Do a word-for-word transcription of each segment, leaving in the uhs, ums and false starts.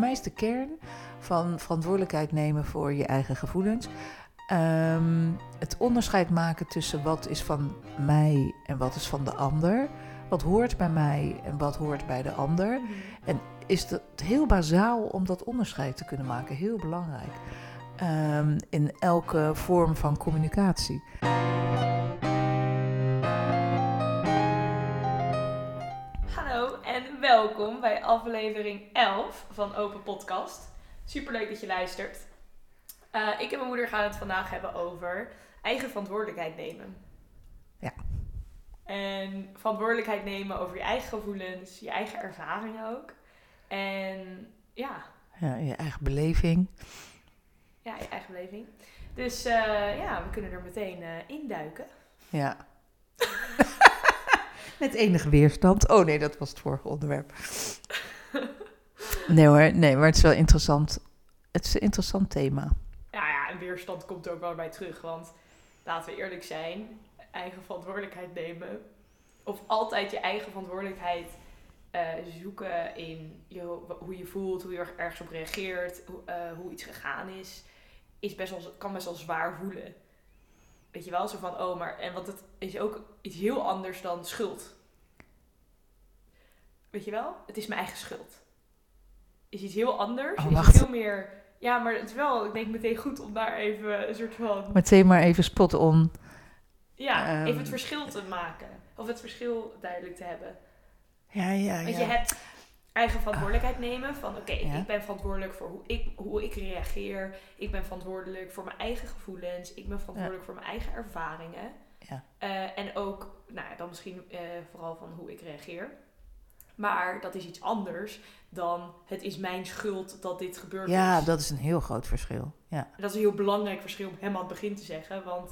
voor mij is de kern van verantwoordelijkheid nemen voor je eigen gevoelens. Um, het onderscheid maken tussen wat is van mij en wat is van de ander. Wat hoort bij mij en wat hoort bij de ander. En is het heel bazaal om dat onderscheid te kunnen maken. Heel belangrijk. Um, in elke vorm van communicatie. Hallo en welkom bij aflevering elf van Open Podcast. Superleuk dat je luistert. Uh, ik en mijn moeder gaan het vandaag hebben over eigen verantwoordelijkheid nemen. Ja. En verantwoordelijkheid nemen over je eigen gevoelens, je eigen ervaringen ook. En ja. Ja, je eigen beleving. Ja, je eigen beleving. Dus uh, ja, we kunnen er meteen uh, induiken. Ja. Met enige weerstand. Oh nee, dat was het vorige onderwerp. Nee hoor, nee, maar het is wel interessant. Het is een interessant thema. Ja, ja, en weerstand komt er ook wel bij terug. Want laten we eerlijk zijn, eigen verantwoordelijkheid nemen. Of altijd je eigen verantwoordelijkheid uh, zoeken in je, hoe je voelt, hoe je ergens op reageert, hoe, uh, hoe iets gegaan is. is best wel, kan best wel zwaar voelen. Weet je wel, zo van, oh, maar... En want het is ook iets heel anders dan schuld. Weet je wel? Het is mijn eigen schuld. Is iets heel anders. Oh, wacht. Is veel meer... Ja, maar het is wel... Ik denk meteen goed om daar even een soort van... Meteen maar even spot on. Ja, um, even het verschil te maken. Of het verschil duidelijk te hebben. Ja, ja, ja. Want je hebt eigen verantwoordelijkheid nemen. Van oké, okay, ja. Ik ben verantwoordelijk voor hoe ik, hoe ik reageer. Ik ben verantwoordelijk voor mijn eigen gevoelens. Ik ben verantwoordelijk ja. voor mijn eigen ervaringen. Ja. Uh, en ook, nou ja, dan misschien uh, vooral van hoe ik reageer. Maar dat is iets anders dan het is mijn schuld dat dit gebeurd is. Ja, dat is een heel groot verschil. Ja. Dat is een heel belangrijk verschil om helemaal aan het begin te zeggen. Want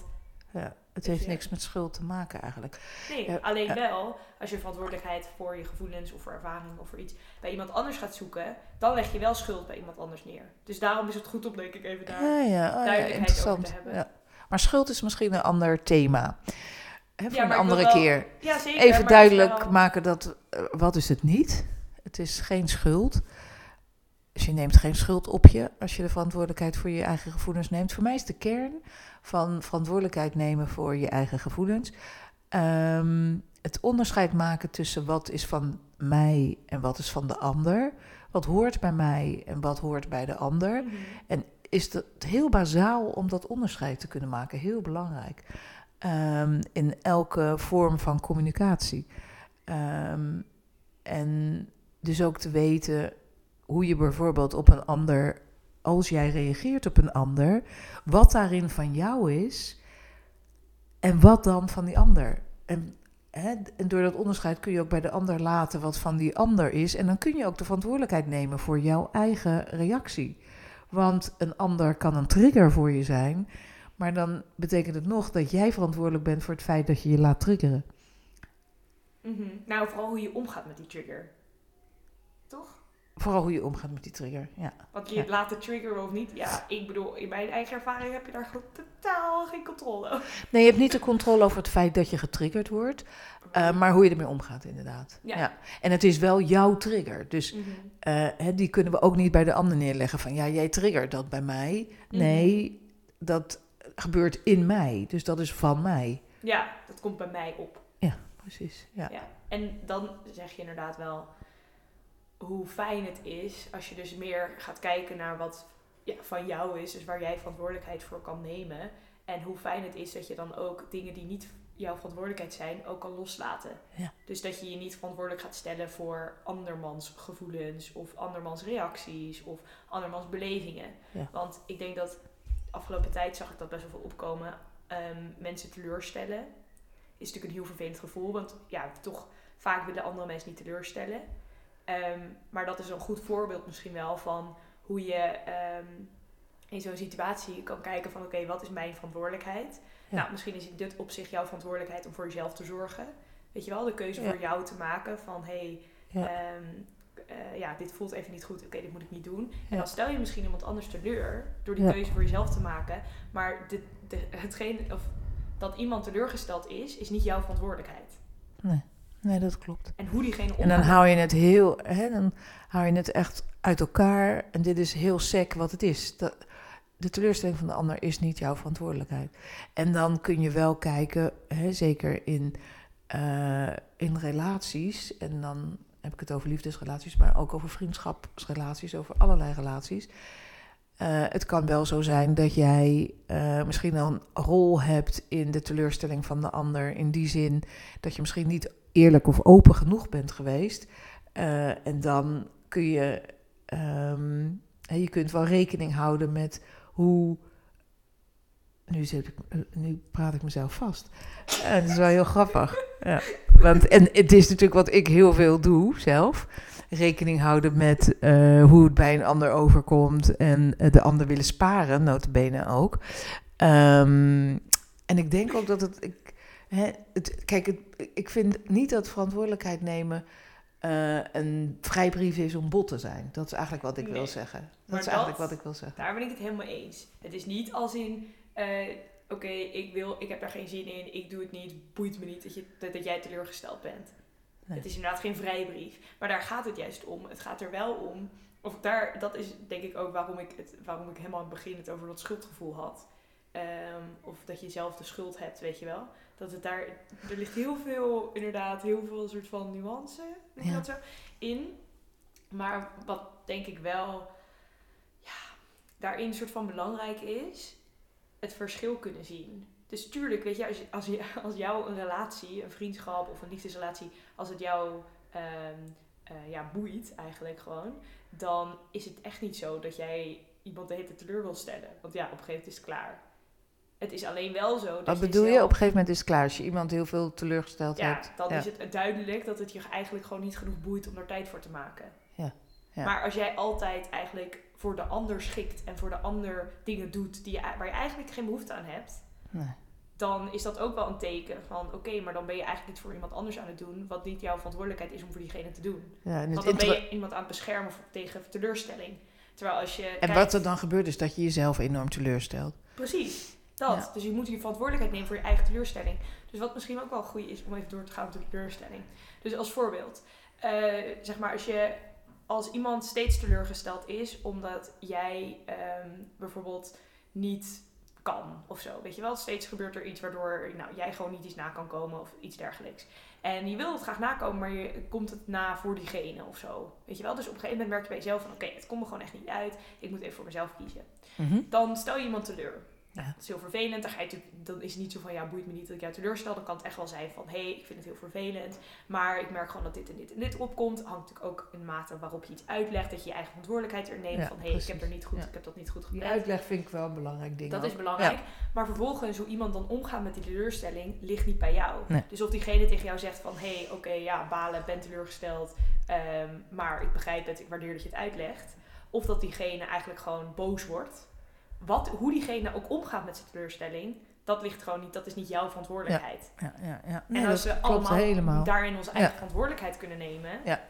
ja, het heeft je... niks met schuld te maken eigenlijk. Nee, ja, alleen ja. wel als je verantwoordelijkheid voor je gevoelens of voor ervaring of voor iets bij iemand anders gaat zoeken, dan leg je wel schuld bij iemand anders neer. Dus daarom is het goed om, denk ik, even daar ja, ja. Oh, duidelijkheid ja, over te hebben. Ja. Maar schuld is misschien een ander thema. He, voor ja, een andere wel, keer. Ja, zeker, even duidelijk wel... maken dat... Uh, wat is het niet? Het is geen schuld. Dus je neemt geen schuld op je... als je de verantwoordelijkheid voor je eigen gevoelens neemt. Voor mij is de kern van verantwoordelijkheid nemen... voor je eigen gevoelens. Um, het onderscheid maken tussen wat is van mij... en wat is van de ander. Wat hoort bij mij en wat hoort bij de ander. Mm-hmm. En is het heel bazaal om dat onderscheid te kunnen maken. Heel belangrijk. Um, in elke vorm van communicatie. Um, en dus ook te weten hoe je bijvoorbeeld op een ander... als jij reageert op een ander... wat daarin van jou is... en wat dan van die ander. En, he, en door dat onderscheid kun je ook bij de ander laten... wat van die ander is. En dan kun je ook de verantwoordelijkheid nemen... voor jouw eigen reactie. Want een ander kan een trigger voor je zijn... Maar dan betekent het nog dat jij verantwoordelijk bent voor het feit dat je je laat triggeren. Mm-hmm. Nou, vooral hoe je omgaat met die trigger. Toch? Vooral hoe je omgaat met die trigger, ja. Want je ja. laat de trigger of niet. Ja, ik bedoel, in mijn eigen ervaring heb je daar totaal geen controle over. Nee, je hebt niet de controle over het feit dat je getriggerd wordt. Uh, maar hoe je ermee omgaat, inderdaad. Ja. Ja. En het is wel jouw trigger. Dus mm-hmm. uh, hè, die kunnen we ook niet bij de ander neerleggen. Van ja, jij triggert dat bij mij. Nee, mm-hmm. dat... gebeurt in mij, dus dat is van mij. Ja, dat komt bij mij op. Ja, precies. Ja. Ja. En dan zeg je inderdaad wel hoe fijn het is als je dus meer gaat kijken naar wat ja, van jou is, dus waar jij verantwoordelijkheid voor kan nemen. En hoe fijn het is dat je dan ook dingen die niet jouw verantwoordelijkheid zijn, ook kan loslaten. Ja. Dus dat je je niet verantwoordelijk gaat stellen voor andermans gevoelens of andermans reacties of andermans belevingen. Ja. Want ik denk dat afgelopen tijd zag ik dat best wel veel opkomen. Um, mensen teleurstellen. Is natuurlijk een heel vervelend gevoel. Want ja, toch vaak willen andere mensen niet teleurstellen. Um, maar dat is een goed voorbeeld misschien wel van hoe je um, in zo'n situatie kan kijken van oké, okay, wat is mijn verantwoordelijkheid? Ja. Nou, misschien is in dit opzicht jouw verantwoordelijkheid om voor jezelf te zorgen. Weet je wel, de keuze ja. voor jou te maken van hé... Hey, ja. um, Uh, ja, dit voelt even niet goed, oké, okay, dit moet ik niet doen. Ja. En dan stel je misschien iemand anders teleur door die ja. keuze voor jezelf te maken. Maar de, de, hetgeen of dat iemand teleurgesteld is, is niet jouw verantwoordelijkheid. Nee. Nee, dat klopt. En hoe diegene omgaan. En dan hou je het heel, hè, dan hou je het echt uit elkaar. En dit is heel sec wat het is. Dat, de teleurstelling van de ander is niet jouw verantwoordelijkheid. En dan kun je wel kijken, hè, zeker in, uh, in relaties. En dan heb ik het over liefdesrelaties, maar ook over vriendschapsrelaties, over allerlei relaties. Uh, het kan wel zo zijn dat jij uh, misschien een rol hebt in de teleurstelling van de ander. In die zin dat je misschien niet eerlijk of open genoeg bent geweest. Uh, en dan kun je, um, je kunt wel rekening houden met hoe... Nu, zit ik, nu praat ik mezelf vast. Uh, dat is wel heel grappig. Ja. Want, en het is natuurlijk wat ik heel veel doe zelf. Rekening houden met uh, hoe het bij een ander overkomt. En uh, de ander willen sparen, nota bene ook. Um, en ik denk ook dat het... Ik, hè, het kijk, het, ik vind niet dat verantwoordelijkheid nemen... Uh, een vrijbrief is om bot te zijn. Dat is eigenlijk wat ik nee, wil zeggen. Dat maar is dat, eigenlijk wat ik wil zeggen. Daar ben ik het helemaal eens. Het is niet als in... Uh, Oké, okay, ik wil, ik heb daar geen zin in, ik doe het niet, boeit me niet dat, je, dat, dat jij teleurgesteld bent. Nee. Het is inderdaad geen vrijbrief. Maar daar gaat het juist om. Het gaat er wel om. Of daar, dat is denk ik ook waarom ik, het, waarom ik helemaal aan het begin het over dat schuldgevoel had. Um, of dat je zelf de schuld hebt, weet je wel. Dat het daar, er ligt heel veel, inderdaad, heel veel soort van nuance ja. dat zo, in. Maar wat denk ik wel, ja, daarin een soort van belangrijk is... het verschil kunnen zien. Dus tuurlijk, weet je, als, als, als jou een relatie, een vriendschap of een liefdesrelatie, als het jou um, uh, ja, boeit eigenlijk gewoon, dan is het echt niet zo dat jij iemand de hele tijd teleur wil stellen. Want ja, op een gegeven moment is het klaar. Het is alleen wel zo... Dat Wat je bedoel zelf... je? Op een gegeven moment is het klaar. Als je iemand heel veel teleurgesteld ja, hebt. Dan ja, dan is het duidelijk dat het je eigenlijk gewoon niet genoeg boeit om daar tijd voor te maken. Ja. Ja. Maar als jij altijd eigenlijk voor de ander schikt en voor de ander dingen doet die je, waar je eigenlijk geen behoefte aan hebt, nee. dan is dat ook wel een teken van oké, okay, maar dan ben je eigenlijk iets voor iemand anders aan het doen wat niet jouw verantwoordelijkheid is om voor diegene te doen. Ja, en Want dan inter- ben je iemand aan het beschermen voor, tegen teleurstelling. Terwijl als je en kijkt, wat er dan gebeurt is dat je jezelf enorm teleurstelt. Precies, dat. Ja. Dus je moet je verantwoordelijkheid nemen voor je eigen teleurstelling. Dus wat misschien ook wel goed is om even door te gaan met de teleurstelling. Dus als voorbeeld, uh, zeg maar als je... Als iemand steeds teleurgesteld is omdat jij um, bijvoorbeeld niet kan of zo. Weet je wel, steeds gebeurt er iets waardoor nou, jij gewoon niet iets na kan komen of iets dergelijks. En je wil het graag nakomen, maar je komt het na voor diegene of zo. Weet je wel, dus op een gegeven moment merk je bij jezelf van oké, okay, het komt me gewoon echt niet uit. Ik moet even voor mezelf kiezen. Mm-hmm. Dan stel je iemand teleur. Ja. Dat is heel vervelend. Dan, ga je dan is het niet zo van ja, boeit me niet dat ik jou teleurstel. Dan kan het echt wel zijn van hé, hey, ik vind het heel vervelend. Maar ik merk gewoon dat dit en dit en dit opkomt. Hangt natuurlijk ook in mate waarop je iets uitlegt. Dat je je eigen verantwoordelijkheid er neemt. Ja, van hé, hey, ik heb er niet goed, ja. ik heb dat niet goed gedaan. Die uitleg vind ik wel een belangrijk ding. Dat ook. Is belangrijk. Ja. Maar vervolgens hoe iemand dan omgaat met die teleurstelling ligt niet bij jou. Nee. Dus of diegene tegen jou zegt van hé, hey, oké, okay, ja, balen, ben teleurgesteld. Um, maar ik begrijp het, ik waardeer dat je het uitlegt. Of dat diegene eigenlijk gewoon boos wordt. Wat, hoe diegene ook omgaat met zijn teleurstelling, dat ligt gewoon niet, dat is niet jouw verantwoordelijkheid. Ja, ja, ja, ja. Nee, en als we allemaal helemaal. daarin onze eigen ja. verantwoordelijkheid kunnen nemen, ja.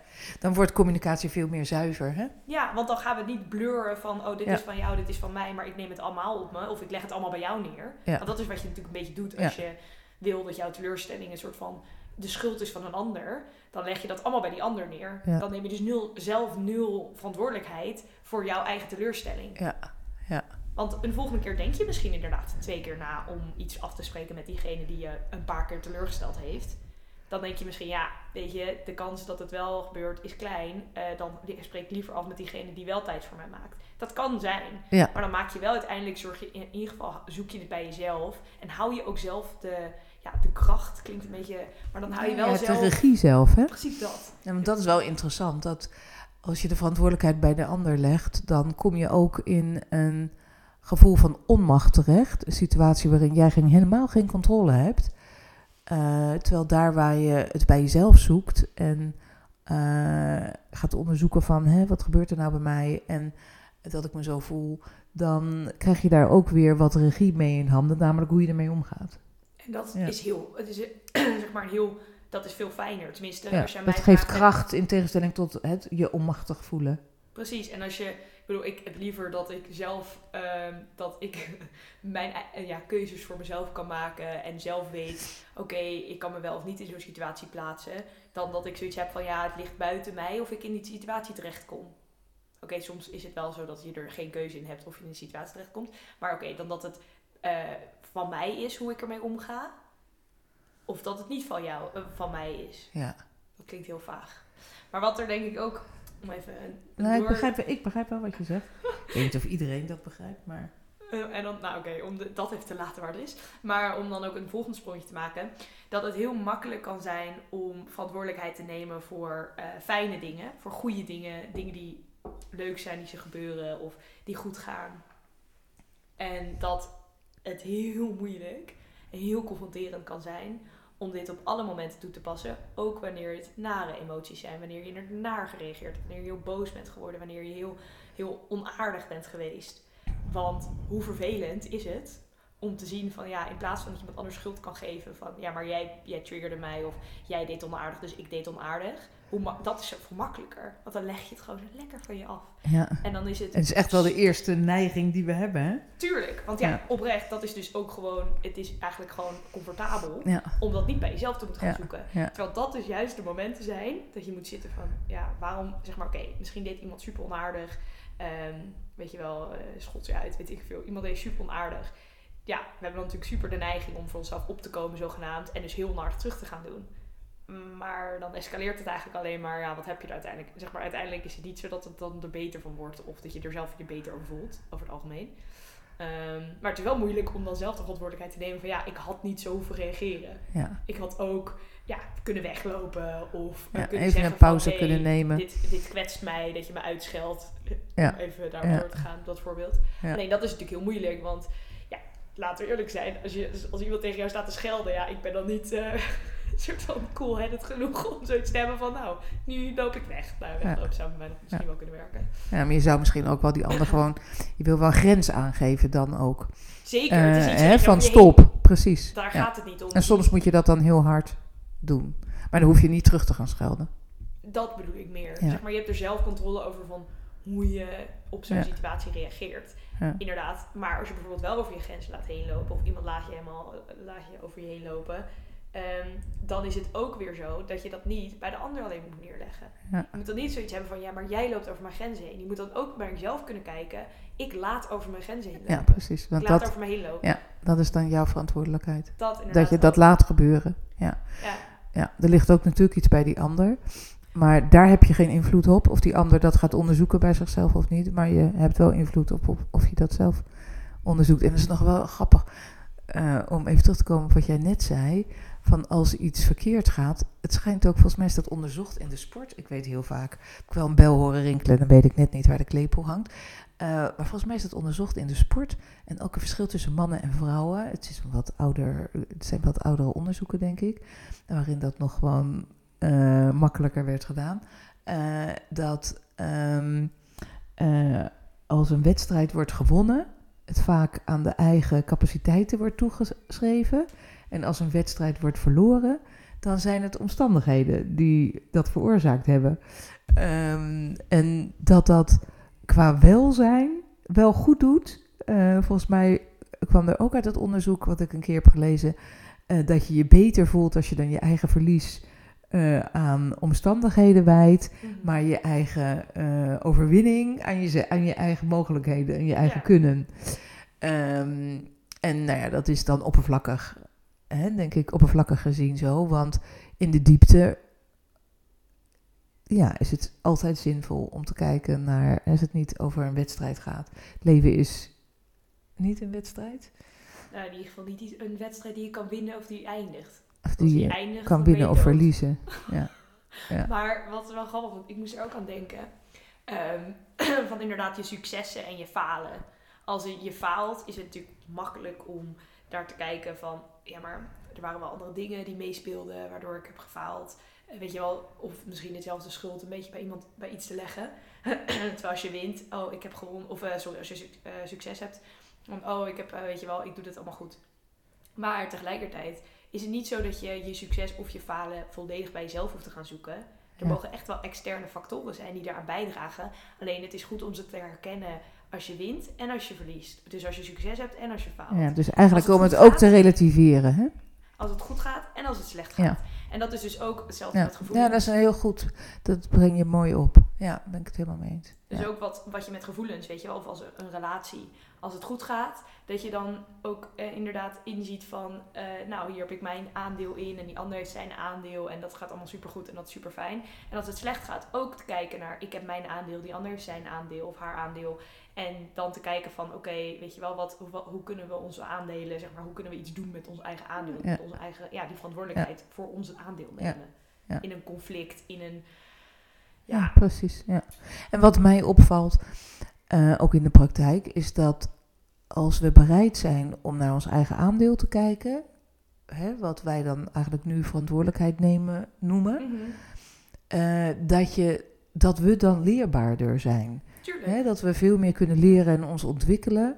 dan wordt communicatie veel meer zuiver. Hè? Ja, want dan gaan we niet blurren van oh, dit ja. is van jou, dit is van mij, maar ik neem het allemaal op me of ik leg het allemaal bij jou neer. Ja. Want dat is wat je natuurlijk een beetje doet als ja. je wil dat jouw teleurstelling een soort van de schuld is van een ander, dan leg je dat allemaal bij die ander neer. Ja. Dan neem je dus nul, zelf nul verantwoordelijkheid voor jouw eigen teleurstelling. Ja, ja. Want een volgende keer denk je misschien inderdaad twee keer na om iets af te spreken met diegene die je een paar keer teleurgesteld heeft. Dan denk je misschien, ja, weet je, de kans dat het wel gebeurt is klein. Uh, dan spreek ik liever af met diegene die wel tijd voor mij maakt. Dat kan zijn. Ja. Maar dan maak je wel uiteindelijk, zorg je in ieder geval, zoek je het bij jezelf. En hou je ook zelf de, ja, de kracht, klinkt een beetje, maar dan hou je wel ja, zelf. De regie zelf, hè? Precies dat. Ja, want dat is wel interessant, dat als je de verantwoordelijkheid bij de ander legt, dan kom je ook in een gevoel van onmacht terecht. Een situatie waarin jij geen, helemaal geen controle hebt. Uh, terwijl daar waar je het bij jezelf zoekt en uh, gaat onderzoeken van hè, wat gebeurt er nou bij mij en dat ik me zo voel, dan krijg je daar ook weer wat regie mee in handen, namelijk hoe je ermee omgaat. En dat ja. is heel, het is zeg maar heel, dat is veel fijner. Tenminste, ja, als je aan mij dat geeft kracht hebt, in tegenstelling tot het je onmachtig voelen. Precies, en als je, ik bedoel, ik heb liever dat ik zelf, uh, dat ik mijn uh, ja, keuzes voor mezelf kan maken en zelf weet, oké, okay, ik kan me wel of niet in zo'n situatie plaatsen, dan dat ik zoiets heb van, ja, het ligt buiten mij of ik in die situatie terechtkom. Oké, okay, soms is het wel zo dat je er geen keuze in hebt of je in een situatie terechtkomt, maar oké, okay, dan dat het uh, van mij is hoe ik ermee omga, of dat het niet van jou, uh, van mij is. Ja. Dat klinkt heel vaag. Maar wat er denk ik ook... Om even nou, door... ik, begrijp, ik begrijp wel wat je zegt. Ik weet niet of iedereen dat begrijpt, maar... Uh, en dan, nou oké, okay, om de, dat even te laten waar het is. Maar om dan ook een volgend sprongje te maken. Dat het heel makkelijk kan zijn om verantwoordelijkheid te nemen voor uh, fijne dingen. Voor goede dingen. Dingen die leuk zijn, die ze gebeuren of die goed gaan. En dat het heel moeilijk en heel confronterend kan zijn... om dit op alle momenten toe te passen. Ook wanneer het nare emoties zijn. Wanneer je er naar gereageerd hebt. Wanneer je heel boos bent geworden. Wanneer je heel, heel onaardig bent geweest. Want hoe vervelend is het om te zien van... ja, in plaats van dat je iemand anders schuld kan geven van... ja, maar jij, jij triggerde mij of jij deed onaardig, dus ik deed onaardig. Hoe ma- dat is veel makkelijker. Want dan leg je het gewoon lekker van je af. Ja. En dan is het... Het is echt wel de eerste neiging die we hebben, hè? Tuurlijk. Want ja, ja. oprecht, dat is dus ook gewoon... Het is eigenlijk gewoon comfortabel ja. om dat niet bij jezelf te moeten gaan ja. zoeken. Ja. Terwijl dat dus juist de momenten zijn dat je moet zitten van... ja, waarom... Zeg maar, oké, okay, misschien deed iemand super onaardig. Um, weet je wel, uh, schot je uit, weet ik veel. Iemand deed super onaardig. Ja, we hebben dan natuurlijk super de neiging om voor onszelf op te komen zogenaamd. En dus heel hard terug te gaan doen. Maar dan escaleert het eigenlijk alleen maar, ja, wat heb je er uiteindelijk? Zeg maar, uiteindelijk is het niet zo dat het dan er beter van wordt. Of dat je er zelf je beter over voelt, over het algemeen. Um, maar het is wel moeilijk om dan zelf de verantwoordelijkheid te nemen van, ja, ik had niet zo hoeven reageren. Ja. Ik had ook, ja, kunnen weglopen of ja, kunnen even zeggen een pauze van, kunnen hey, nemen. Dit, dit kwetst mij, dat je me uitscheldt. Ja. Even daarover ja. te gaan, dat voorbeeld. Ja. Nee, dat is natuurlijk heel moeilijk, want... Laten we eerlijk zijn, als, je, als iemand tegen jou staat te schelden, ja, ik ben dan niet uh, soort van cool-headed genoeg om zoiets te hebben van, nou, nu loop ik weg. Nou, weglopen ja. zou bij mij nog misschien ja. wel kunnen werken. Ja, maar je zou misschien ook wel die ander gewoon, je wil wel een grens aangeven dan ook. Zeker. Uh, het is iets hè, van stop, heen. Precies. Daar ja. gaat het niet om. En soms moet je dat dan heel hard doen. Maar dan hoef je niet terug te gaan schelden. Dat bedoel ik meer. Ja. Zeg maar, je hebt er zelf controle over van hoe je op zo'n ja. situatie reageert. Ja. Inderdaad, maar als je bijvoorbeeld wel over je grenzen laat heen lopen... of iemand laat je helemaal laat je over je heen lopen... Um, dan is het ook weer zo dat je dat niet bij de ander alleen moet neerleggen. Ja. Je moet dan niet zoiets hebben van... ja, maar jij loopt over mijn grenzen heen. Je moet dan ook bij jezelf kunnen kijken... ik laat over mijn grenzen heen lopen. Ja, precies. Want ik laat dat, over me heen lopen. Ja, dat is dan jouw verantwoordelijkheid. Dat, dat je dat ook. Laat gebeuren. Ja. Ja. Ja, er ligt ook natuurlijk iets bij die ander... Maar daar heb je geen invloed op. Of die ander dat gaat onderzoeken bij zichzelf of niet. Maar je hebt wel invloed op, op of je dat zelf onderzoekt. En dat is nog wel grappig. Uh, om even terug te komen op wat jij net zei. Van als iets verkeerd gaat. Het schijnt ook, volgens mij is dat onderzocht in de sport. Ik weet heel vaak. Ik heb wel een bel horen rinkelen. Dan weet ik net niet waar de klepel hangt. Uh, maar volgens mij is dat onderzocht in de sport. En ook een verschil tussen mannen en vrouwen. Het, is wat ouder, het zijn wat oudere onderzoeken, denk ik. Waarin dat nog gewoon... Uh, makkelijker werd gedaan, uh, dat um, uh, als een wedstrijd wordt gewonnen, het vaak aan de eigen capaciteiten wordt toegeschreven. En als een wedstrijd wordt verloren, dan zijn het omstandigheden die dat veroorzaakt hebben. Um, en dat dat qua welzijn wel goed doet. Uh, volgens mij kwam er ook uit het onderzoek wat ik een keer heb gelezen, uh, dat je je beter voelt als je dan je eigen verlies... Uh, aan omstandigheden wijdt, mm-hmm. maar je eigen uh, overwinning aan je, aan je eigen mogelijkheden en je eigen ja. kunnen. Um, en nou ja, dat is dan oppervlakkig, hè, denk ik, oppervlakkig gezien zo, want in de diepte ja, is het altijd zinvol om te kijken naar, als het niet over een wedstrijd gaat. Het leven is niet een wedstrijd. Nou, in ieder geval niet een wedstrijd die je kan winnen of die eindigt. Of die je eindigt, kan winnen of verliezen. Ja. Ja. Maar wat wel grappig was, ik moest er ook aan denken. Um, van inderdaad je successen en je falen. Als je faalt is het natuurlijk makkelijk om daar te kijken van... Ja, maar er waren wel andere dingen die meespeelden waardoor ik heb gefaald. Weet je wel, of misschien hetzelfde schuld een beetje bij iemand bij iets te leggen. Terwijl als je wint, oh ik heb gewonnen. Of uh, sorry, als je suc- uh, succes hebt. Dan, oh, ik heb, uh, weet je wel, ik doe dit allemaal goed. Maar tegelijkertijd... is het niet zo dat je je succes of je falen volledig bij jezelf hoeft te gaan zoeken. Er ja. mogen echt wel externe factoren zijn die daaraan bijdragen. Alleen het is goed om ze te herkennen als je wint en als je verliest. Dus als je succes hebt en als je faalt. Ja, dus eigenlijk om het ook te relativeren. Hè? Als het goed gaat en als het slecht gaat. Ja. En dat is dus ook hetzelfde ja. met gevoelens. Ja, dat is een heel goed. Dat breng je mooi op. Ja, daar ben ik het helemaal mee eens. Dus ja. ook wat, wat je met gevoelens, weet je wel, of als een relatie. Als het goed gaat, dat je dan ook eh, inderdaad inziet van... Uh, nou, hier heb ik mijn aandeel in en die ander heeft zijn aandeel. En dat gaat allemaal supergoed en dat is superfijn. En als het slecht gaat, ook te kijken naar... ik heb mijn aandeel, die ander heeft zijn aandeel of haar aandeel. En dan te kijken van, oké, okay, weet je wel, wat, hoe, hoe kunnen we onze aandelen... zeg maar, hoe kunnen we iets doen met ons eigen aandeel? Ja. Met onze eigen, ja, die verantwoordelijkheid ja. voor ons aandeel nemen. Ja. Ja. In een conflict, in een... Ja, ja precies. Ja. En wat mij opvalt... Uh, ook in de praktijk, is dat als we bereid zijn om naar ons eigen aandeel te kijken, hè, wat wij dan eigenlijk nu verantwoordelijkheid nemen noemen, mm-hmm. uh, dat, je, dat we dan leerbaarder zijn. Hè, dat we veel meer kunnen leren en ons ontwikkelen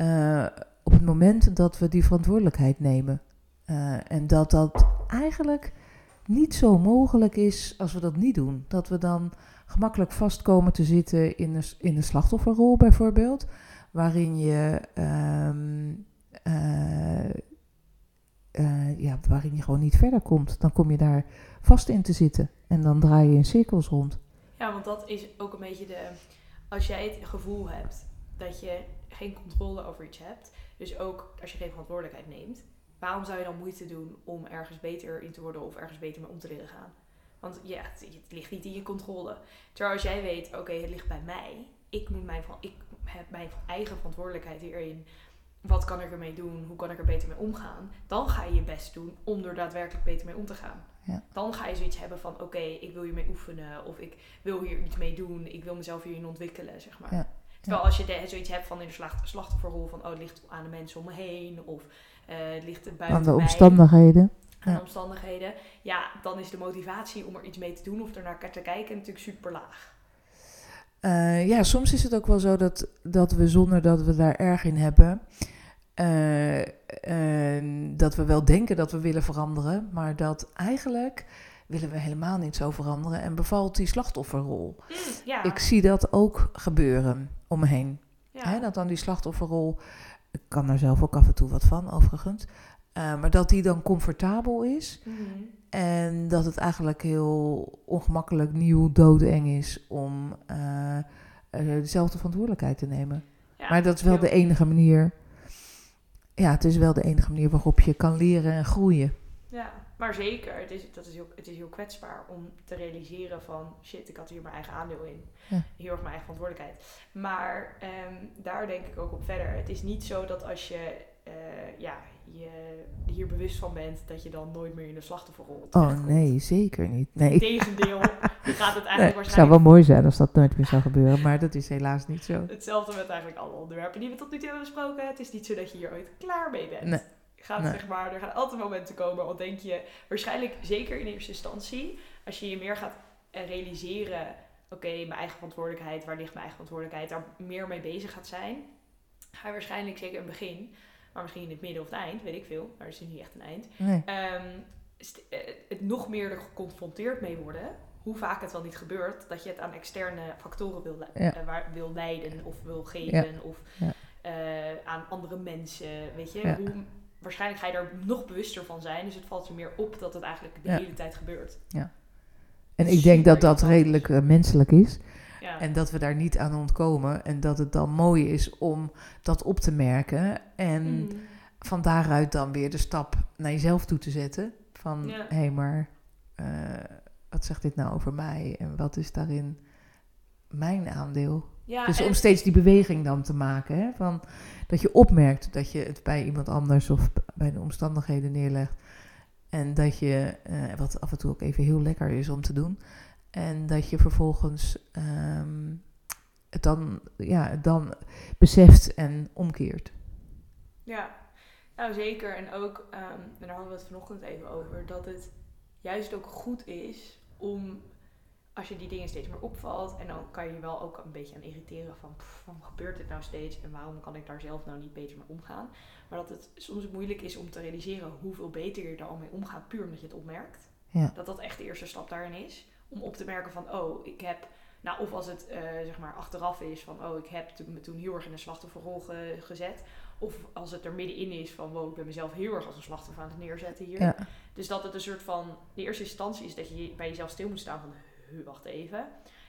uh, op het moment dat we die verantwoordelijkheid nemen. Uh, en dat dat eigenlijk niet zo mogelijk is als we dat niet doen. Dat we dan gemakkelijk vast komen te zitten in de, in de slachtofferrol bijvoorbeeld, waarin je, um, uh, uh, ja, waarin je gewoon niet verder komt. Dan kom je daar vast in te zitten en dan draai je in cirkels rond. Ja, want dat is ook een beetje de... Als jij het gevoel hebt dat je geen controle over iets hebt, dus ook als je geen verantwoordelijkheid neemt, waarom zou je dan moeite doen om ergens beter in te worden of ergens beter mee om te leren gaan? Want ja, het, het ligt niet in je controle. Terwijl als jij weet, oké, okay, het ligt bij mij. Ik, moet mijn, ik heb mijn eigen verantwoordelijkheid hierin. Wat kan ik ermee doen? Hoe kan ik er beter mee omgaan? Dan ga je je best doen om er daadwerkelijk beter mee om te gaan. Ja. Dan ga je zoiets hebben van, oké, okay, ik wil hiermee oefenen. Of ik wil hier iets mee doen. Ik wil mezelf hierin ontwikkelen, zeg maar. Ja. Terwijl als je de, zoiets hebt van in de slachtofferrol van, oh, het ligt aan de mensen om me heen. Of uh, het ligt buiten mij. Aan de omstandigheden. Aan ja. omstandigheden, ja, dan is de motivatie om er iets mee te doen of ernaar te kijken natuurlijk super laag. Uh, ja, soms is het ook wel zo dat, dat we zonder dat we daar erg in hebben, uh, uh, dat we wel denken dat we willen veranderen, maar dat eigenlijk willen we helemaal niet zo veranderen en bevalt die slachtofferrol. Mm, ja. Ik zie dat ook gebeuren om me heen. Ja. Hè, dat dan die slachtofferrol, ik kan daar zelf ook af en toe wat van overigens, Uh, maar dat die dan comfortabel is. Mm-hmm. En dat het eigenlijk heel ongemakkelijk, nieuw, doodeng is om uh, dezelfde verantwoordelijkheid te nemen. Ja, maar dat is wel heel... de enige manier. Ja, het is wel de enige manier waarop je kan leren en groeien. Ja, maar zeker. Het is, dat is heel, het is heel kwetsbaar om te realiseren van... shit, ik had hier mijn eigen aandeel in. Ja. Heel erg mijn eigen verantwoordelijkheid. Maar um, daar denk ik ook op verder. Het is niet zo dat als je... Uh, ja, je hier bewust van bent dat je dan nooit meer in de slachtofferrol terechtkomt. Oh nee, zeker niet. Nee. Integendeel, je gaat het eigenlijk nee, waarschijnlijk... Het zou wel mooi zijn als dat nooit meer zou gebeuren, maar dat is helaas niet zo. Hetzelfde met eigenlijk alle onderwerpen die we tot nu toe hebben besproken. Het is niet zo dat je hier ooit klaar mee bent. Nee. Gaat, nee. Zeg maar, er gaan altijd momenten komen, al denk je waarschijnlijk zeker in eerste instantie, als je je meer gaat realiseren, oké, okay, mijn eigen verantwoordelijkheid, waar ligt mijn eigen verantwoordelijkheid, daar meer mee bezig gaat zijn, ga je waarschijnlijk zeker in het begin... maar misschien in het midden of het eind, weet ik veel. Maar er is niet echt een eind. Nee. Um, st- uh, het nog meer er geconfronteerd mee worden. Hoe vaak het wel niet gebeurt. Dat je het aan externe factoren wil, le- ja. uh, waar, wil leiden of wil geven. Ja. Of ja. Uh, aan andere mensen. Weet je. Ja. Hoe, waarschijnlijk ga je er nog bewuster van zijn. Dus het valt je meer op dat het eigenlijk de ja. hele tijd gebeurt. Ja. En ik denk dat dat redelijk uh, menselijk is. Ja. En dat we daar niet aan ontkomen. En dat het dan mooi is om dat op te merken. En mm. van daaruit dan weer de stap naar jezelf toe te zetten. Van, hé, ja. hey, maar uh, wat zegt dit nou over mij? En wat is daarin mijn aandeel? Ja, dus en... om steeds die beweging dan te maken. Hè? Van, dat je opmerkt dat je het bij iemand anders of bij de omstandigheden neerlegt. En dat je, uh, wat af en toe ook even heel lekker is om te doen... En dat je vervolgens um, het dan, ja, dan beseft en omkeert. Ja, nou zeker. En ook, um, en daar hadden we het vanochtend even over, dat het juist ook goed is om, als je die dingen steeds meer opvalt, en dan kan je je wel ook een beetje aan irriteren van, pff, waarom gebeurt dit nou steeds en waarom kan ik daar zelf nou niet beter mee omgaan. Maar dat het soms moeilijk is om te realiseren hoeveel beter je er al mee omgaat, puur omdat je het opmerkt. Ja. Dat dat echt de eerste stap daarin is. om op te merken van, oh, ik heb... Nou, of als het uh, zeg maar achteraf is van, oh, ik heb me toen heel erg in een slachtofferrol ge- gezet. Of als het er middenin is van, wow, ik ben mezelf heel erg als een slachtoffer aan het neerzetten hier. Ja. Dus dat het een soort van, de eerste instantie is dat je bij jezelf stil moet staan van, wacht even.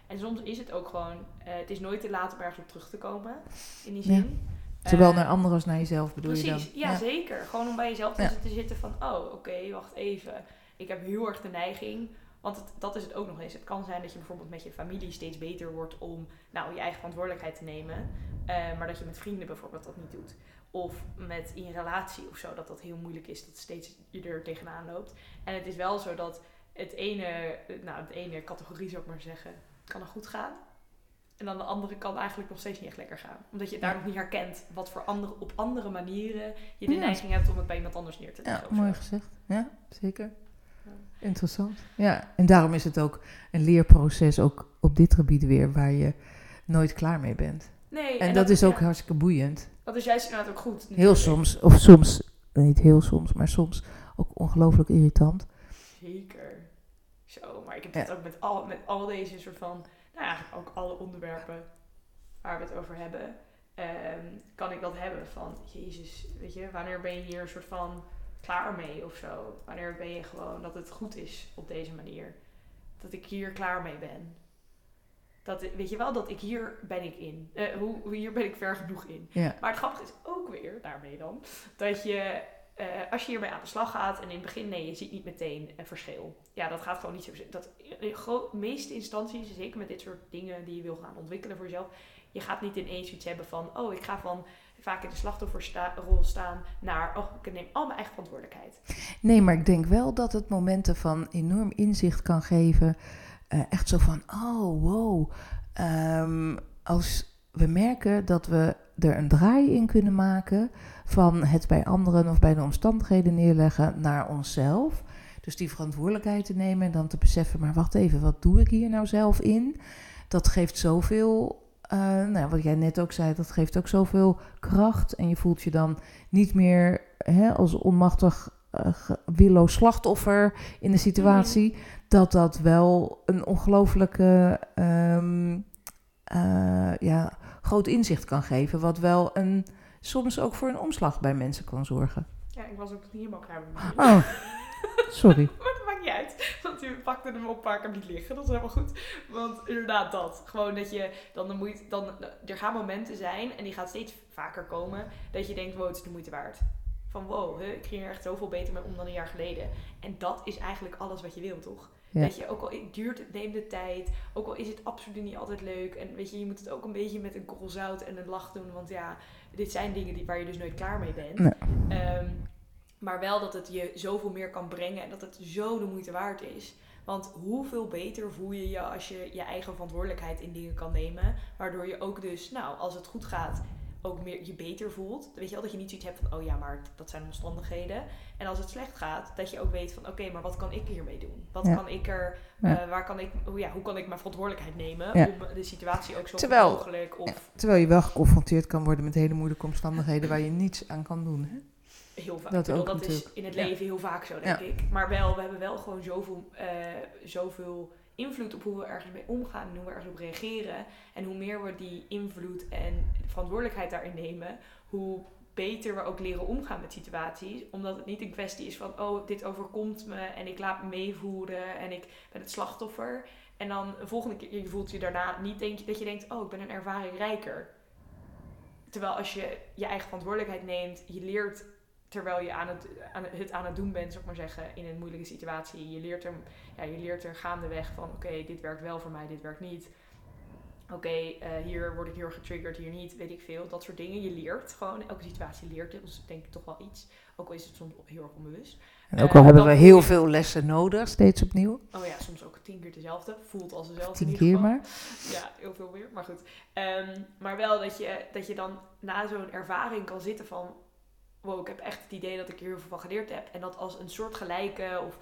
En soms is het ook gewoon, uh, het is nooit te laat om ergens op terug te komen, in die zin. Ja. Zowel uh, naar anderen als naar jezelf bedoel precies, je dan? Precies, ja, ja zeker. Gewoon om bij jezelf ja. te zitten van, oh, oké, okay, wacht even. Ik heb heel erg de neiging... Want het, dat is het ook nog eens. Het kan zijn dat je bijvoorbeeld met je familie steeds beter wordt om nou, je eigen verantwoordelijkheid te nemen. Uh, maar dat je met vrienden bijvoorbeeld dat niet doet. Of met in relatie of zo, dat dat heel moeilijk is. Dat steeds je er tegenaan loopt. En het is wel zo dat het ene, nou, het ene categorie zou ik maar zeggen, kan er goed gaan. En dan de andere kan eigenlijk nog steeds niet echt lekker gaan. Omdat je het daar nog niet herkent wat voor andere, op andere manieren je de ja. neiging hebt om het bij iemand anders neer te leggen. Ja, mooi gezegd. Ja, zeker. Interessant. Ja, en daarom is het ook een leerproces, ook op dit gebied weer, waar je nooit klaar mee bent. Nee. En, en dat, dat is ook ja. hartstikke boeiend. Dat is juist inderdaad ook goed. Natuurlijk. Heel soms, of soms, niet heel soms, maar soms ook ongelooflijk irritant. Zeker. Zo, maar ik heb dat ja. ook met al, met al deze soort van, nou ja, ook alle onderwerpen waar we het over hebben, um, kan ik dat hebben van, jezus, weet je, wanneer ben je hier een soort van... klaar mee of zo. Wanneer ben je gewoon dat het goed is op deze manier. Dat ik hier klaar mee ben. Dat, weet je wel, dat ik hier ben ik in. Uh, hoe, hier ben ik ver genoeg in. Ja. Maar het grappige is ook weer, daarmee dan, dat je, uh, als je hiermee aan de slag gaat en in het begin, nee, je ziet niet meteen een verschil. Ja, dat gaat gewoon niet zo. Dat, in de meeste instanties, zeker met dit soort dingen die je wil gaan ontwikkelen voor jezelf, je gaat niet ineens iets hebben van, oh, ik ga van... vaak in de slachtofferrol staan naar, oh, ik neem al mijn eigen verantwoordelijkheid. Nee, maar ik denk wel dat het momenten van enorm inzicht kan geven. Uh, echt zo van, oh, wow. Um, als we merken dat we er een draai in kunnen maken van het bij anderen of bij de omstandigheden neerleggen naar onszelf. Dus die verantwoordelijkheid te nemen en dan te beseffen, maar wacht even, wat doe ik hier nou zelf in? Dat geeft zoveel... Uh, nou, wat jij net ook zei, dat geeft ook zoveel kracht. En je voelt je dan niet meer hè, als onmachtig, uh, willoos slachtoffer in de situatie. Mm. Dat dat wel een ongelooflijke um, uh, ja, groot inzicht kan geven. Wat wel een, soms ook voor een omslag bij mensen kan zorgen. Ja, ik was ook niet helemaal klaar met me. Oh, sorry. Niet uit, want u pakte hem op, maar ik hem niet liggen. Dat is helemaal goed. Want inderdaad dat. Gewoon dat je dan de moeite... Dan, er gaan momenten zijn, en die gaat steeds vaker komen, dat je denkt, wow, het is de moeite waard. Van wow, he, ik ging er echt zoveel beter mee om dan een jaar geleden. En dat is eigenlijk alles wat je wil, toch? Ja. Dat je, ook al duurt het, neemt de tijd. Ook al is het absoluut niet altijd leuk. En weet je, je moet het ook een beetje met een korrel zout en een lach doen. Want ja, dit zijn dingen die, waar je dus nooit klaar mee bent. Nee. Um, Maar wel dat het je zoveel meer kan brengen en dat het zo de moeite waard is. Want hoeveel beter voel je je als je je eigen verantwoordelijkheid in dingen kan nemen. Waardoor je ook dus, nou, als het goed gaat, ook meer je beter voelt. Dan weet je wel dat je niet zoiets hebt van, oh ja, maar dat zijn omstandigheden. En als het slecht gaat, dat je ook weet van, oké, okay, maar wat kan ik hiermee doen? Wat ja. kan ik er, ja. uh, waar kan ik, oh ja, hoe kan ik mijn verantwoordelijkheid nemen ja. om de situatie ook zo terwijl, goed mogelijk? Of... Terwijl je wel geconfronteerd kan worden met hele moeilijke omstandigheden waar je niets aan kan doen, hè? Heel vaak. Dat, bedoel, dat is in het leven ja. heel vaak zo, denk ja. ik. Maar wel, we hebben wel gewoon zoveel, uh, zoveel invloed op hoe we ergens mee omgaan en hoe we ergens op reageren. En hoe meer we die invloed en verantwoordelijkheid daarin nemen, hoe beter we ook leren omgaan met situaties. Omdat het niet een kwestie is van, oh, dit overkomt me en ik laat me meevoeren en ik ben het slachtoffer. En dan de volgende keer je voelt je daarna niet denk je, dat je denkt, oh, ik ben een ervaring rijker. Terwijl als je je eigen verantwoordelijkheid neemt, je leert... Terwijl je aan het, aan het, het aan het doen bent, zou ik maar zeggen, in een moeilijke situatie. Je leert er, ja, je leert er gaandeweg van, oké, okay, dit werkt wel voor mij, dit werkt niet. Oké, okay, uh, hier word ik heel erg getriggerd, hier niet, weet ik veel. Dat soort dingen. Je leert gewoon, elke situatie leert ons dus denk ik toch wel iets. Ook al is het soms heel erg onbewust. En ook al uh, hebben we heel veel lessen nodig, steeds opnieuw. Oh ja, soms ook tien keer dezelfde. Voelt als dezelfde. Tien keer maar. Ja, heel veel meer, maar goed. Um, maar wel dat je, dat je dan na zo'n ervaring kan zitten van... wow, ik heb echt het idee dat ik hier heel veel van geleerd heb. En dat als een soort gelijke of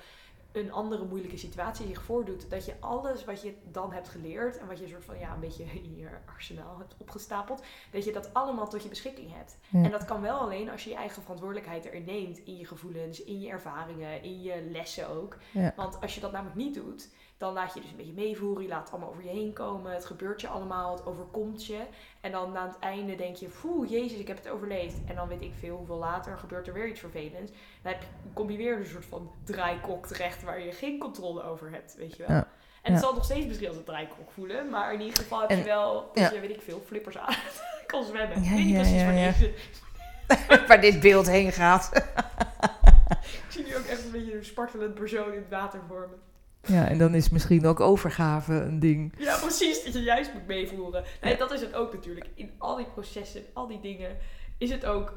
een andere moeilijke situatie zich voordoet, dat je alles wat je dan hebt geleerd en wat je soort van ja een beetje in je arsenaal hebt opgestapeld, dat je dat allemaal tot je beschikking hebt. Ja. En dat kan wel alleen als je je eigen verantwoordelijkheid erin neemt, in je gevoelens, in je ervaringen, in je lessen ook. Ja. Want als je dat namelijk niet doet, dan laat je dus een beetje meevoeren, je laat het allemaal over je heen komen, het gebeurt je allemaal, het overkomt je. En dan aan het einde denk je, poeh, jezus, ik heb het overleefd. En dan weet ik veel, hoeveel later gebeurt er weer iets vervelends. Dan heb je, kom je weer een soort van draaikok terecht waar je geen controle over hebt, weet je wel. Ja. En het ja. zal nog steeds misschien als een draaikok voelen, maar in ieder geval heb je en, wel, dat ja. je, weet ik veel, flippers aan kan zwemmen. Ja, ik weet niet precies ja, ja, ja. waar, waar dit beeld heen gaat. Ik zie nu ook echt een beetje een spartelend persoon in het water vormen. Ja, en dan is misschien ook overgave een ding. Ja, precies, dat je juist moet meevoeren. Nee, ja. dat is het ook natuurlijk. In al die processen, al die dingen, is het ook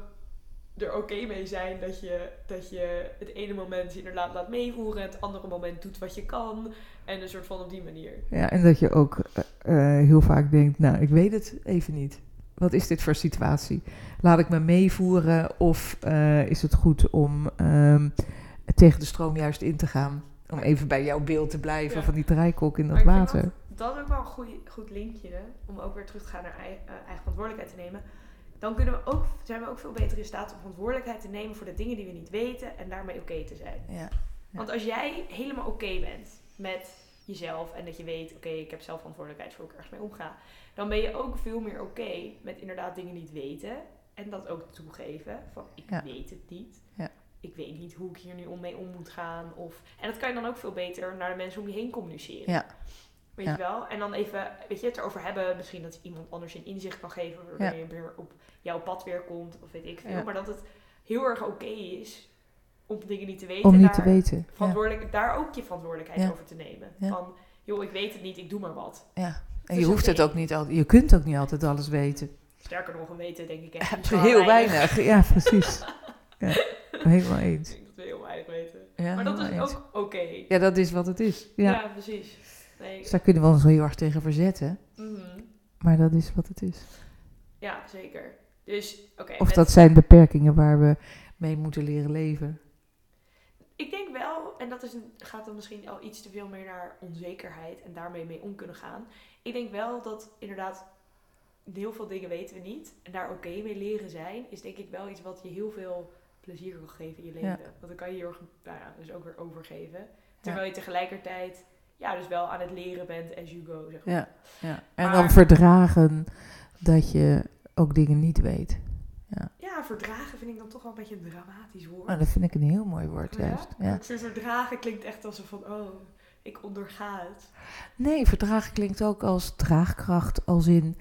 er oké okay mee zijn dat je, dat je het ene moment inderdaad laat meevoeren en het andere moment doet wat je kan. En een soort van op die manier. Ja, en dat je ook uh, heel vaak denkt, nou, ik weet het even niet. Wat is dit voor situatie? Laat ik me meevoeren of uh, is het goed om um, tegen de stroom juist in te gaan? Om even bij jouw beeld te blijven ja. van die draaikok in dat water. Dat, dat is ook wel een goeie, goed linkje. Hè? Om ook weer terug te gaan naar ei, uh, eigen verantwoordelijkheid te nemen. Dan kunnen we ook, zijn we ook veel beter in staat om verantwoordelijkheid te nemen voor de dingen die we niet weten. En daarmee oké okay te zijn. Ja. Ja. Want als jij helemaal oké okay bent met jezelf. En dat je weet, oké, okay, ik heb zelf verantwoordelijkheid voor hoe ik ergens mee omga. Dan ben je ook veel meer oké okay met inderdaad dingen niet weten. En dat ook toegeven. Van, ik ja. weet het niet. Ja. Ik weet niet hoe ik hier nu om mee om moet gaan. Of... En dat kan je dan ook veel beter naar de mensen om je heen communiceren. Ja. Weet ja. je wel? En dan even weet je, het erover hebben. Misschien dat iemand anders een inzicht kan geven. Waardoor ja. je weer op jouw pad weer komt. Of weet ik veel. Ja. Maar dat het heel erg oké okay is om dingen niet te weten. Om niet daar, te weten. Verantwoordelijk, ja. daar ook je verantwoordelijkheid ja. over te nemen. Ja. Van, joh, ik weet het niet. Ik doe maar wat. Ja. En dus je hoeft het ook niet altijd. Je kunt ook niet altijd alles weten. Sterker nog, een weten denk ik echt ja, heel weinig. Ja, precies. ja. Helemaal eens. Ik denk dat we heel weinig weten. Ja, maar dat is eens. Ook oké. Okay. Ja, dat is wat het is. Ja, ja precies. Nee, dus daar kunnen we ons heel erg tegen verzetten. Mm-hmm. Maar dat is wat het is. Ja, zeker. Dus, okay, of met... dat zijn beperkingen waar we mee moeten leren leven. Ik denk wel, en dat is een, gaat dan misschien al iets te veel meer naar onzekerheid en daarmee mee om kunnen gaan. Ik denk wel dat inderdaad heel veel dingen weten we niet. En daar oké okay mee leren zijn is denk ik wel iets wat je heel veel... plezier wil geven in je leven. Ja. Want dan kan je je nou ja, dus ook weer overgeven. Terwijl ja. je tegelijkertijd ja, dus wel aan het leren bent as you go. Zeg maar. Ja, ja. En maar, dan verdragen dat je ook dingen niet weet. Ja. ja, verdragen vind ik dan toch wel een beetje een dramatisch woord. Maar dat vind ik een heel mooi woord ja? juist. Ja. Dus verdragen klinkt echt alsof van, oh, ik onderga het. Nee, verdragen klinkt ook als draagkracht, als in...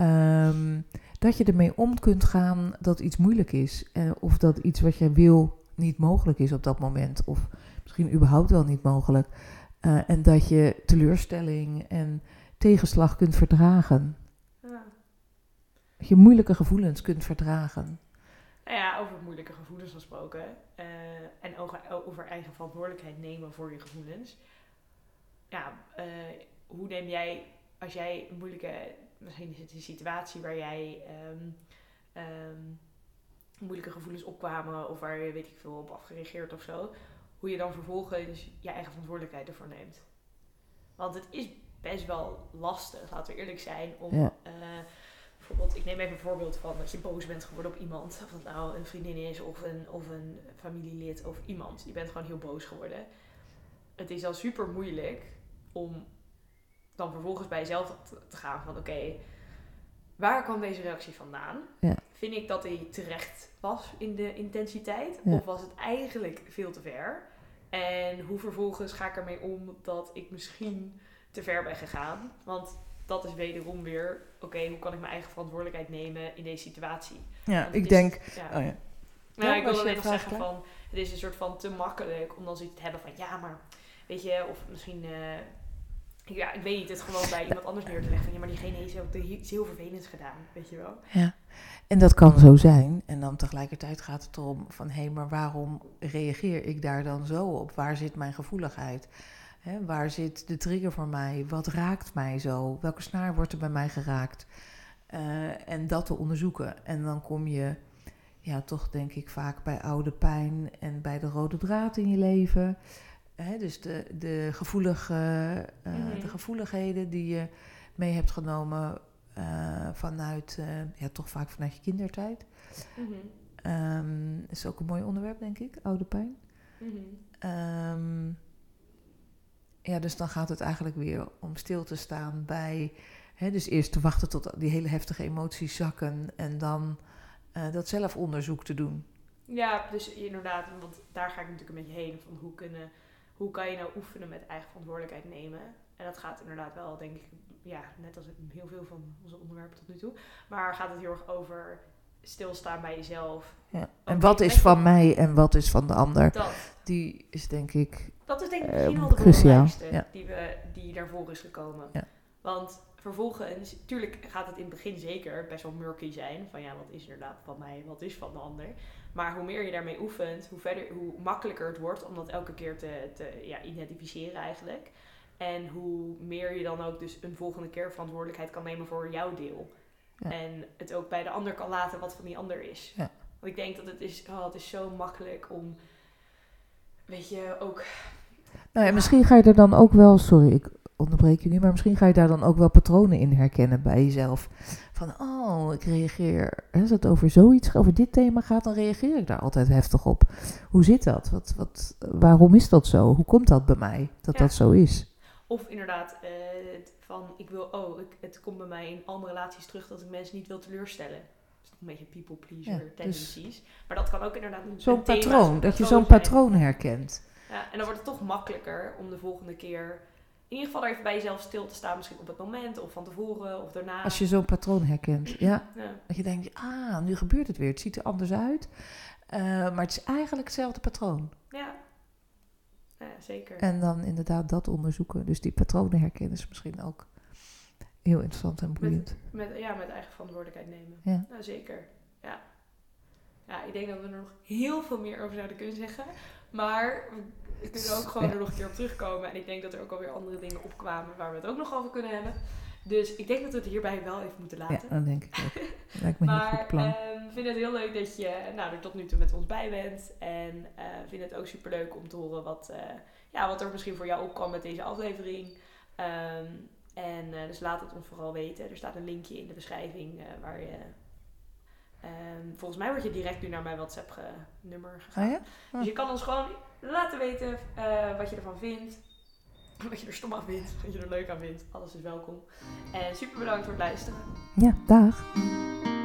Um, dat je ermee om kunt gaan dat iets moeilijk is. Eh, of dat iets wat jij wil niet mogelijk is op dat moment. Of misschien überhaupt wel niet mogelijk. Uh, en dat je teleurstelling en tegenslag kunt verdragen. Ja. Dat je moeilijke gevoelens kunt verdragen. Nou ja, over moeilijke gevoelens gesproken. Uh, en over, over eigen verantwoordelijkheid nemen voor je gevoelens. Ja, uh, hoe neem jij, als jij een moeilijke... Misschien is het een situatie waar jij um, um, moeilijke gevoelens opkwamen of waar je weet ik veel op afgereageerd of zo. Hoe je dan vervolgens je eigen verantwoordelijkheid ervoor neemt. Want het is best wel lastig, laten we eerlijk zijn, om ja. uh, bijvoorbeeld, ik neem even een voorbeeld van dat je boos bent geworden op iemand. Of dat nou een vriendin is of een, of een familielid of iemand. Je bent gewoon heel boos geworden. Het is al super moeilijk om... dan vervolgens bij jezelf te gaan van... oké, okay, waar kwam deze reactie vandaan? Ja. Vind ik dat hij terecht was in de intensiteit? Ja. Of was het eigenlijk veel te ver? En hoe vervolgens ga ik ermee om... dat ik misschien te ver ben gegaan? Want dat is wederom weer... oké, okay, hoe kan ik mijn eigen verantwoordelijkheid nemen... in deze situatie? Ja, ik is, denk... Ja. Oh ja. Nou, ja, ik wil alleen nog zeggen klaar? van... het is een soort van te makkelijk... om dan zoiets te hebben van... ja, maar weet je... of misschien... Uh, Ja, ik weet niet, het gewoon bij iemand anders neer te leggen. Ja, maar diegene heeft iets heel vervelends gedaan, weet je wel. Ja, en dat kan zo zijn. En dan tegelijkertijd gaat het erom van... hé, hey, maar waarom reageer ik daar dan zo op? Waar zit mijn gevoeligheid? He, waar zit de trigger voor mij? Wat raakt mij zo? Welke snaar wordt er bij mij geraakt? Uh, en dat te onderzoeken. En dan kom je ja, toch denk ik vaak bij oude pijn... en bij de rode draad in je leven... Hè, dus de, de, gevoelige, uh, mm-hmm. de gevoeligheden die je mee hebt genomen uh, vanuit, uh, ja, toch vaak vanuit je kindertijd. Mm-hmm. Um, is ook een mooi onderwerp, denk ik, oude pijn. Mm-hmm. Um, ja, dus dan gaat het eigenlijk weer om stil te staan bij... Hè, dus eerst te wachten tot die hele heftige emoties zakken en dan uh, dat zelfonderzoek te doen. Ja, dus inderdaad, want daar ga ik natuurlijk een beetje heen van hoe, kunnen, hoe kan je nou oefenen met eigen verantwoordelijkheid nemen. En dat gaat inderdaad wel, denk ik, ja, net als heel veel van onze onderwerpen tot nu toe. Maar gaat het heel erg over stilstaan bij jezelf. Ja. En wat is van mij en wat is van de ander? Dat. Die is denk ik Dat is denk ik misschien wel de belangrijkste ja. die, we, die daarvoor is gekomen. Ja. Want vervolgens, natuurlijk gaat het in het begin zeker best wel murky zijn. Van ja, wat is inderdaad van mij, wat is van de ander. Maar hoe meer je daarmee oefent, hoe, verder, hoe makkelijker het wordt om dat elke keer te, te ja, identificeren eigenlijk. En hoe meer je dan ook dus een volgende keer verantwoordelijkheid kan nemen voor jouw deel. Ja. En het ook bij de ander kan laten wat van die ander is. Ja. Want ik denk dat het is, oh, het is zo makkelijk om, weet je, ook... Nou ja, misschien ga je er dan ook wel, sorry, ik onderbreek je nu, maar misschien ga je daar dan ook wel patronen in herkennen bij jezelf. Van, oh, ik reageer, als het over zoiets, over dit thema gaat, dan reageer ik daar altijd heftig op. Hoe zit dat? Wat, wat, waarom is dat zo? Hoe komt dat bij mij, dat ja. dat zo is? Of inderdaad, uh, van, ik wil, oh, ik, het komt bij mij in alle relaties terug dat ik mensen niet wil teleurstellen. Een beetje people pleaser ja, tendencies. Dus maar dat kan ook inderdaad een Zo'n thema, patroon, zo'n dat patroon je zo'n zijn. patroon herkent. Ja, en dan wordt het toch makkelijker om de volgende keer in ieder geval er even bij jezelf stil te staan. Misschien op het moment of van tevoren of daarna. Als je zo'n patroon herkent, ja. ja. Dat je denkt, ah, nu gebeurt het weer. Het ziet er anders uit. Uh, maar het is eigenlijk hetzelfde patroon. Ja. ja, zeker. En dan inderdaad dat onderzoeken. Dus die patronen herkennen is misschien ook heel interessant en boeiend. Met, met, ja, met eigen verantwoordelijkheid nemen. Ja. Nou, zeker. Ja. ja, ik denk dat we er nog heel veel meer over zouden kunnen zeggen. Maar we kunnen ook gewoon ja. er nog een keer op terugkomen. En ik denk dat er ook alweer andere dingen opkwamen waar we het ook nog over kunnen hebben. Dus ik denk dat we het hierbij wel even moeten laten. Ja, dat denk ik ook. Lijkt me maar, een heel goed plan. Uh, ik vind het heel leuk dat je nou, er tot nu toe met ons bij bent. En ik uh, vind het ook superleuk om te horen wat, uh, ja, wat er misschien voor jou opkwam met deze aflevering. Um, En uh, dus laat het ons vooral weten. Er staat een linkje in de beschrijving uh, waar je... Uh, volgens mij word je direct nu naar mijn WhatsApp-nummer ge- gegaan. Ah, ja? ah. Dus je kan ons gewoon laten weten uh, wat je ervan vindt. Wat je er stom aan vindt. Wat je er leuk aan vindt. Alles is welkom. En super bedankt voor het luisteren. Ja, dag.